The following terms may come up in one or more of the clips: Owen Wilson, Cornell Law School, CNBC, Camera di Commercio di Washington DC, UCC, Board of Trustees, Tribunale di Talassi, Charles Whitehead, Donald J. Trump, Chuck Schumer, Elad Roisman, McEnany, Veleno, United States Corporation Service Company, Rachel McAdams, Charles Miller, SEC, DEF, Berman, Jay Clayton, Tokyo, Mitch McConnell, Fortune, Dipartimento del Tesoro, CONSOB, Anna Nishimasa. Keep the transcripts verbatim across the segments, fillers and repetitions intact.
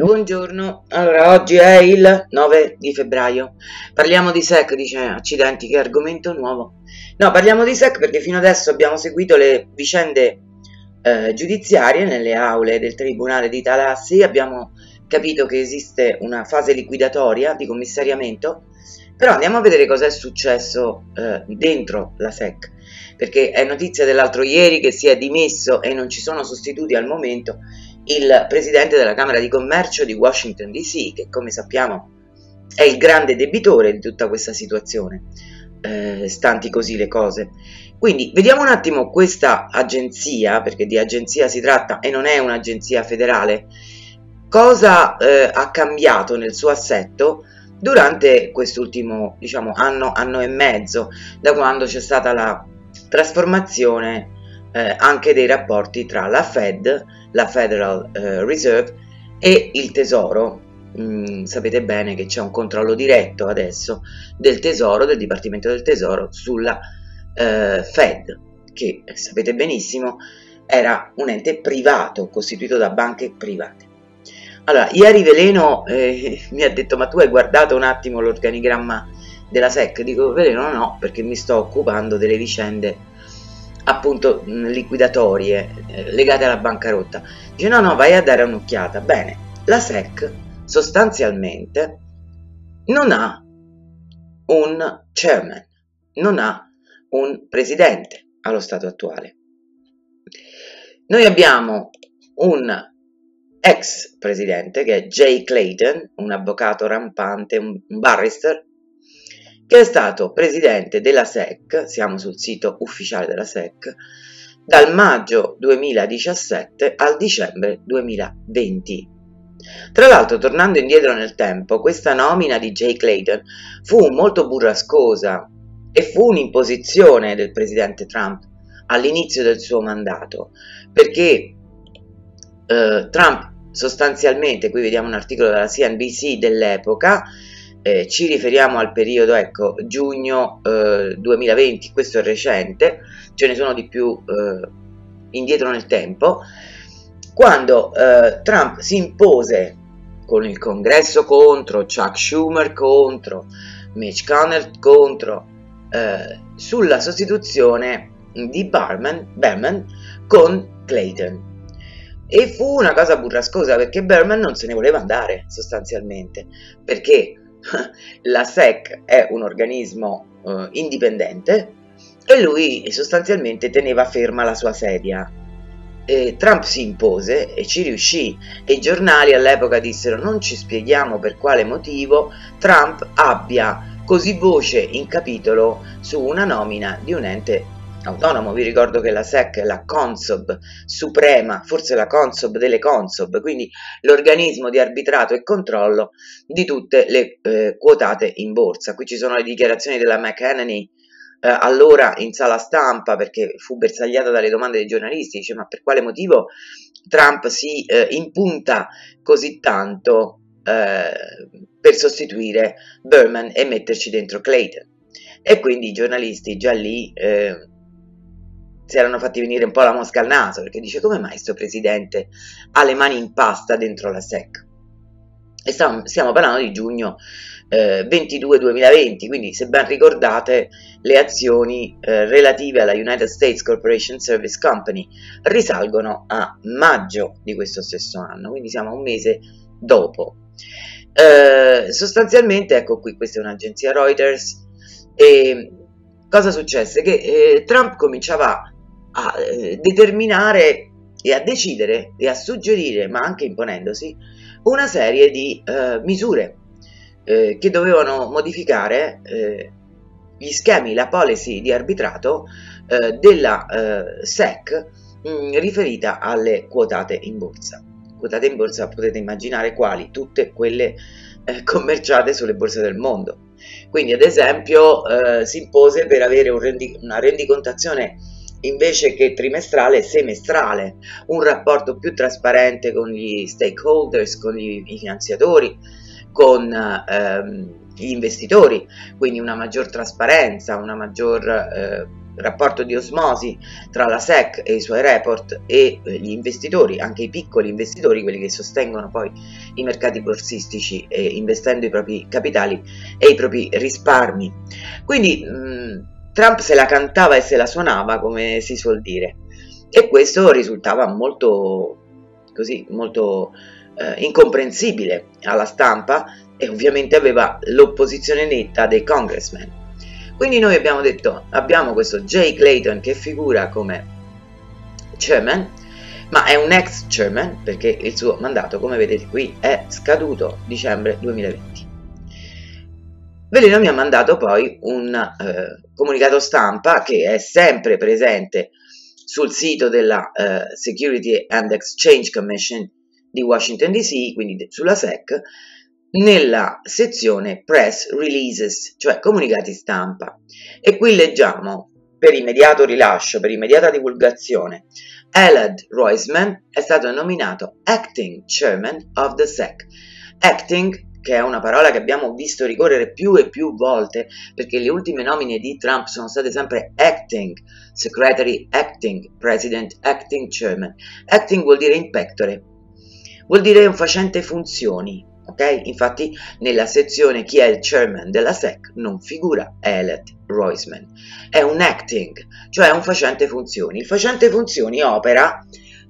Buongiorno, allora oggi è il nove di febbraio, parliamo di S E C, dice accidenti che argomento nuovo. No, parliamo di S E C perché fino adesso abbiamo seguito le vicende eh, giudiziarie nelle aule del Tribunale di Talassi, abbiamo capito che esiste una fase liquidatoria di commissariamento, però andiamo a vedere cosa è successo eh, dentro la S E C, perché è notizia dell'altro ieri che si è dimesso e non ci sono sostituti al momento il presidente della Camera di Commercio di Washington D C, che come sappiamo è il grande debitore di tutta questa situazione, eh, stanti così le cose. Quindi vediamo un attimo questa agenzia, perché di agenzia si tratta e non è un'agenzia federale, cosa eh, ha cambiato nel suo assetto durante quest'ultimo diciamo anno, anno e mezzo, da quando c'è stata la trasformazione Eh, anche dei rapporti tra la Fed, la Federal eh, Reserve e il Tesoro. Mm, sapete bene che c'è un controllo diretto adesso del Tesoro, del Dipartimento del Tesoro sulla eh, Fed, che sapete benissimo era un ente privato costituito da banche private. Allora, ieri Veleno eh, mi ha detto: ma tu hai guardato un attimo l'organigramma della S E C? Dico: Veleno no, perché mi sto occupando delle vicende appunto liquidatorie eh, legate alla bancarotta. Dice no no, vai a dare un'occhiata. Bene, la S E C sostanzialmente non ha un chairman, non ha un presidente allo stato attuale. Noi abbiamo un ex presidente che è Jay Clayton, un avvocato rampante, un barrister, che è stato presidente della S E C, siamo sul sito ufficiale della S E C, dal maggio duemiladiciassette al dicembre duemilaventi. Tra l'altro, tornando indietro nel tempo, questa nomina di Jay Clayton fu molto burrascosa e fu un'imposizione del presidente Trump all'inizio del suo mandato, perché eh, Trump sostanzialmente, qui vediamo un articolo della C N B C dell'epoca, Eh, ci riferiamo al periodo, ecco, giugno eh, duemilaventi, questo è recente, ce ne sono di più eh, indietro nel tempo, quando eh, Trump si impose con il congresso contro, Chuck Schumer contro, Mitch McConnell contro, eh, sulla sostituzione di Berman, Berman con Clayton. E fu una cosa burrascosa perché Berman non se ne voleva andare sostanzialmente, perché la S E C è un organismo eh, indipendente e lui sostanzialmente teneva ferma la sua sedia. E Trump si impose e ci riuscì, e i giornali all'epoca dissero: non ci spieghiamo per quale motivo Trump abbia così voce in capitolo su una nomina di un ente autonomo. Vi ricordo che la S E C è la CONSOB suprema, forse la CONSOB delle CONSOB, quindi l'organismo di arbitrato e controllo di tutte le eh, quotate in borsa. Qui ci sono le dichiarazioni della McEnany, eh, allora in sala stampa, perché fu bersagliata dalle domande dei giornalisti, dice: ma per quale motivo Trump si eh, impunta così tanto eh, per sostituire Berman e metterci dentro Clayton? E quindi i giornalisti già lì eh, si erano fatti venire un po' la mosca al naso, perché dice: come mai sto presidente ha le mani in pasta dentro la S E C? E stiamo, stiamo parlando di giugno eh, ventidue duemilaventi, quindi se ben ricordate le azioni eh, relative alla United States Corporation Service Company risalgono a maggio di questo stesso anno, quindi siamo un mese dopo. Eh, sostanzialmente, ecco qui, questa è un'agenzia Reuters, e cosa successe? Che eh, Trump cominciava a eh, determinare e a decidere e a suggerire, ma anche imponendosi, una serie di eh, misure eh, che dovevano modificare eh, gli schemi, la policy di arbitrato eh, della eh, S E C mh, riferita alle quotate in borsa. Quotate in borsa potete immaginare quali? Tutte quelle eh, commerciate sulle borse del mondo. Quindi ad esempio eh, si impose per avere un rendi- una rendicontazione invece che trimestrale, semestrale, un rapporto più trasparente con gli stakeholders, con gli, i finanziatori, con ehm, gli investitori, quindi una maggior trasparenza, una maggior eh, rapporto di osmosi tra la S E C e i suoi report e eh, gli investitori, anche i piccoli investitori, quelli che sostengono poi i mercati borsistici eh, investendo i propri capitali e i propri risparmi. Quindi mh, Trump se la cantava e se la suonava, come si suol dire, e questo risultava molto così, molto eh, incomprensibile alla stampa, e ovviamente aveva l'opposizione netta dei congressmen. Quindi noi abbiamo detto, abbiamo questo Jay Clayton che figura come chairman, ma è un ex chairman perché il suo mandato, come vedete qui, è scaduto dicembre duemilaventi. Veleno mi ha mandato poi un eh, comunicato stampa che è sempre presente sul sito della eh, Security and Exchange Commission di Washington D C, quindi sulla S E C, nella sezione Press Releases, cioè comunicati stampa. E qui leggiamo: per immediato rilascio, per immediata divulgazione, Elad Roisman è stato nominato Acting Chairman of the S E C. Acting, che è una parola che abbiamo visto ricorrere più e più volte, perché le ultime nomine di Trump sono state sempre acting, secretary acting, president acting, chairman. Acting vuol dire inpettore, vuol dire un facente funzioni, ok? Infatti nella sezione chi è il chairman della S E C non figura Elad Roisman, è un acting, cioè un facente funzioni. Il facente funzioni opera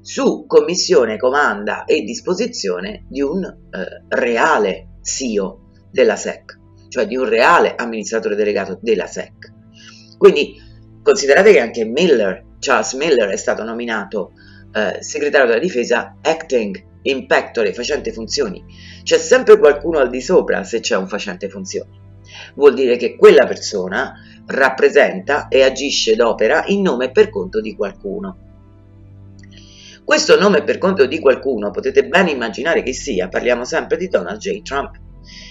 su commissione, comanda e disposizione di un eh, reale C E O della S E C, cioè di un reale amministratore delegato della S E C. Quindi considerate che anche Miller, Charles Miller, è stato nominato eh, segretario della difesa acting, in pectore, facente funzioni. C'è sempre qualcuno al di sopra se c'è un facente funzioni. Vuol dire che quella persona rappresenta e agisce d'opera in nome e per conto di qualcuno. Questo nome per conto di qualcuno potete ben immaginare chi sia, parliamo sempre di Donald J. Trump,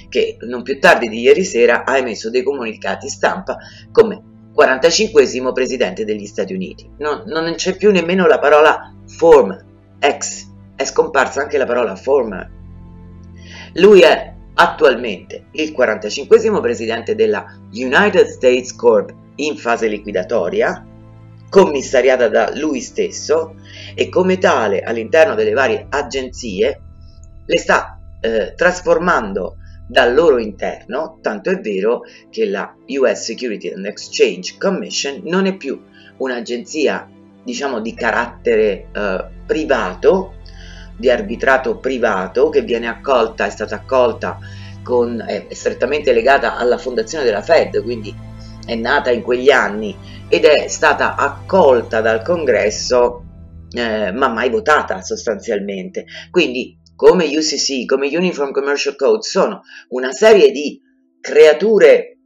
che non più tardi di ieri sera ha emesso dei comunicati stampa come quarantacinquesimo presidente degli Stati Uniti. Non, non c'è più nemmeno la parola former, ex, è scomparsa anche la parola former. Lui è attualmente il quarantacinquesimo presidente della United States Corp in fase liquidatoria, commissariata da lui stesso, e come tale all'interno delle varie agenzie le sta eh, trasformando dal loro interno, tanto è vero che la U S Security and Exchange Commission non è più un'agenzia, diciamo, di carattere eh, privato, di arbitrato privato, che viene accolta, è stata accolta con, è strettamente legata alla fondazione della Fed, quindi è nata in quegli anni ed è stata accolta dal Congresso eh, ma mai votata sostanzialmente. Quindi come U C C, come Uniform Commercial Code, sono una serie di creature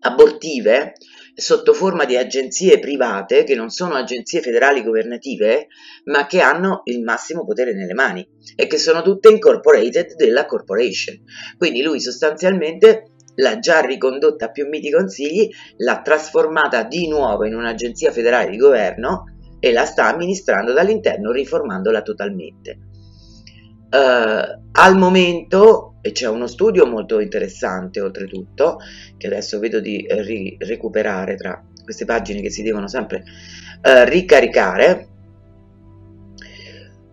abortive sotto forma di agenzie private che non sono agenzie federali governative, ma che hanno il massimo potere nelle mani e che sono tutte incorporated della corporation. Quindi lui sostanzialmente l'ha già ricondotta a più miti consigli, l'ha trasformata di nuovo in un'agenzia federale di governo e la sta amministrando dall'interno, riformandola totalmente. Uh, al momento, e c'è uno studio molto interessante oltretutto, che adesso vedo di eh, ri- recuperare tra queste pagine che si devono sempre uh, ricaricare.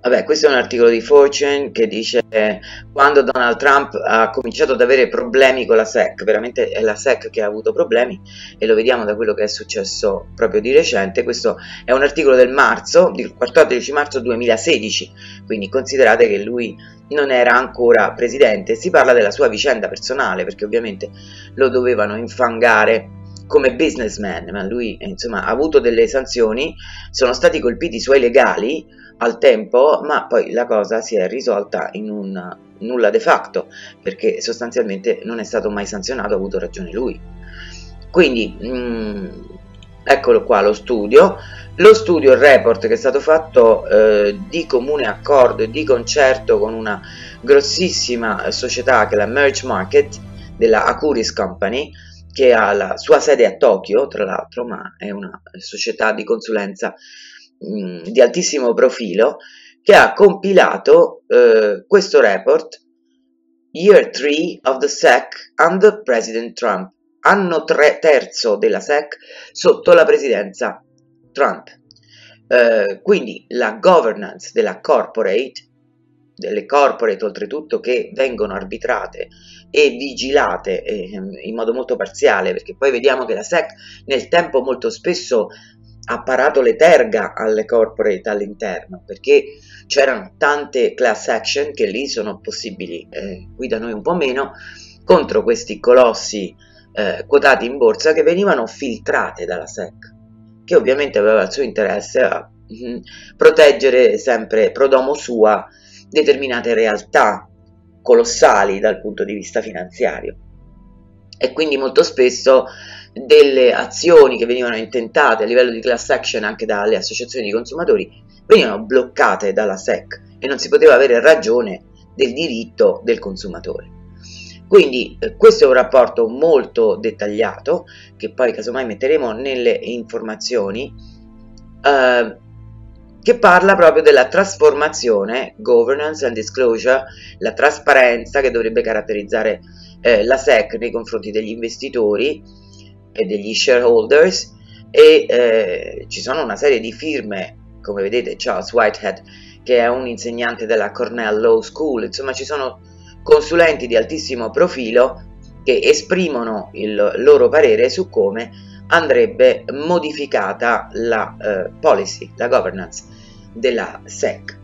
Vabbè, questo è un articolo di Fortune che dice eh, quando Donald Trump ha cominciato ad avere problemi con la S E C, veramente è la S E C che ha avuto problemi, e lo vediamo da quello che è successo proprio di recente. Questo è un articolo del marzo, del quattordici marzo duemilasedici, quindi considerate che lui non era ancora presidente. Si parla della sua vicenda personale, perché ovviamente lo dovevano infangare come businessman, ma lui insomma ha avuto delle sanzioni, sono stati colpiti i suoi legali al tempo, ma poi la cosa si è risolta in un nulla de facto, perché sostanzialmente non è stato mai sanzionato, ha avuto ragione lui. Quindi mh, eccolo qua lo studio, lo studio, il report che è stato fatto eh, di comune accordo e di concerto con una grossissima società che è la Merge Market della Acuris Company, che ha la sua sede a Tokyo, tra l'altro, ma è una società di consulenza mh, di altissimo profilo, che ha compilato eh, questo report Year three of the S E C under President Trump. Anno tre, terzo della S E C sotto la presidenza Trump. Eh, quindi la governance della corporate, delle corporate oltretutto che vengono arbitrate e vigilate eh, in modo molto parziale, perché poi vediamo che la S E C nel tempo molto spesso ha parato le terga alle corporate all'interno, perché c'erano tante class action che lì sono possibili, eh, qui da noi un po' meno, contro questi colossi eh, quotati in borsa che venivano filtrate dalla S E C, che ovviamente aveva il suo interesse a mh, proteggere sempre pro domo sua determinate realtà colossali dal punto di vista finanziario, e quindi molto spesso delle azioni che venivano intentate a livello di class action anche dalle associazioni di consumatori venivano bloccate dalla S E C e non si poteva avere ragione del diritto del consumatore. Quindi eh, questo è un rapporto molto dettagliato che poi casomai metteremo nelle informazioni, eh, che parla proprio della trasformazione, governance and disclosure, la trasparenza che dovrebbe caratterizzare eh, la S E C nei confronti degli investitori e degli shareholders, e eh, ci sono una serie di firme, come vedete Charles Whitehead, che è un insegnante della Cornell Law School, insomma ci sono consulenti di altissimo profilo che esprimono il loro parere su come andrebbe modificata la eh, policy, la governance della S E C,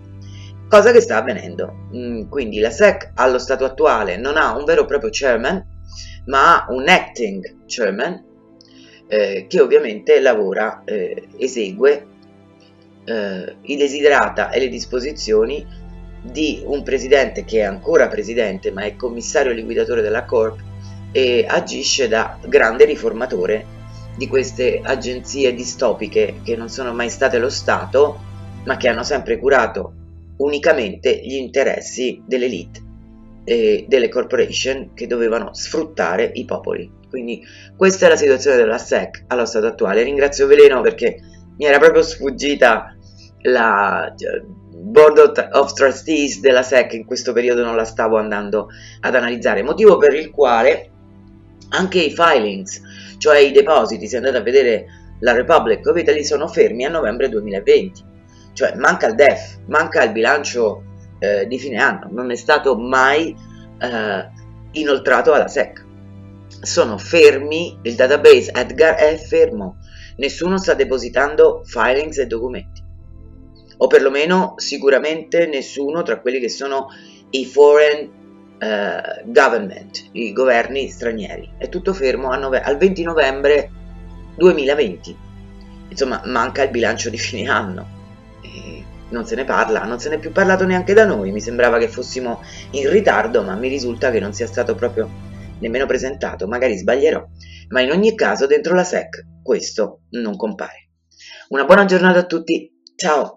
cosa che sta avvenendo. Mm, quindi la S E C allo stato attuale non ha un vero e proprio chairman, ma ha un acting chairman eh, che ovviamente lavora, eh, esegue eh, i desiderata e le disposizioni di un presidente che è ancora presidente ma è commissario liquidatore della Corp e agisce da grande riformatore di queste agenzie distopiche che non sono mai state lo Stato, ma che hanno sempre curato unicamente gli interessi dell'elite e delle corporation che dovevano sfruttare i popoli. Quindi questa è la situazione della S E C allo stato attuale. Ringrazio Veleno perché mi era proprio sfuggita la Board of Trustees della S E C, in questo periodo non la stavo andando ad analizzare, motivo per il quale anche i filings, cioè i depositi, se andate a vedere la Republic of Italy, sono fermi a novembre duemilaventi, cioè manca il D E F, manca il bilancio eh, di fine anno, non è stato mai eh, inoltrato alla S E C, sono fermi, il database Edgar è fermo, nessuno sta depositando filings e documenti, o perlomeno sicuramente nessuno tra quelli che sono i foreign Uh, government, i governi stranieri. È tutto fermo a nove- al venti novembre duemilaventi, insomma manca il bilancio di fine anno e non se ne parla, non se ne è più parlato neanche da noi, mi sembrava che fossimo in ritardo, ma mi risulta che non sia stato proprio nemmeno presentato, magari sbaglierò, ma in ogni caso dentro la S E C questo non compare. Una buona giornata a tutti, ciao!